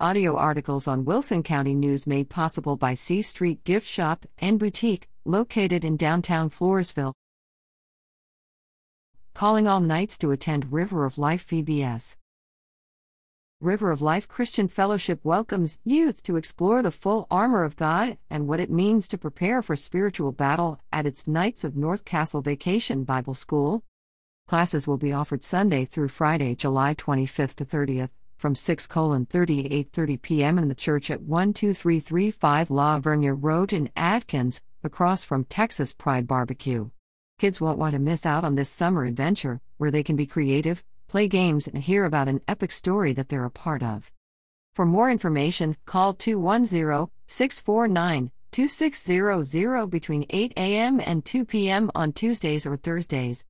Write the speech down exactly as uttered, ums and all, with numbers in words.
Audio articles on Wilson County News made possible by C Street Gift Shop and Boutique, located in downtown Floresville. Calling all Knights to attend River of Life V B S. River of Life Christian Fellowship welcomes youth to explore the full armor of God and what it means to prepare for spiritual battle at its Knights of North Castle Vacation Bible School. Classes will be offered Sunday through Friday, July twenty-fifth to thirtieth, from six thirty to eight thirty p.m. in the church at one two three three five La Vernier Road in Atkins, across from Texas Pride Barbecue. Kids won't want to miss out on this summer adventure, where they can be creative, play games, and hear about an epic story that they're a part of. For more information, call two one zero, six four nine, two six zero zero between eight a.m. and two p.m. on Tuesdays or Thursdays.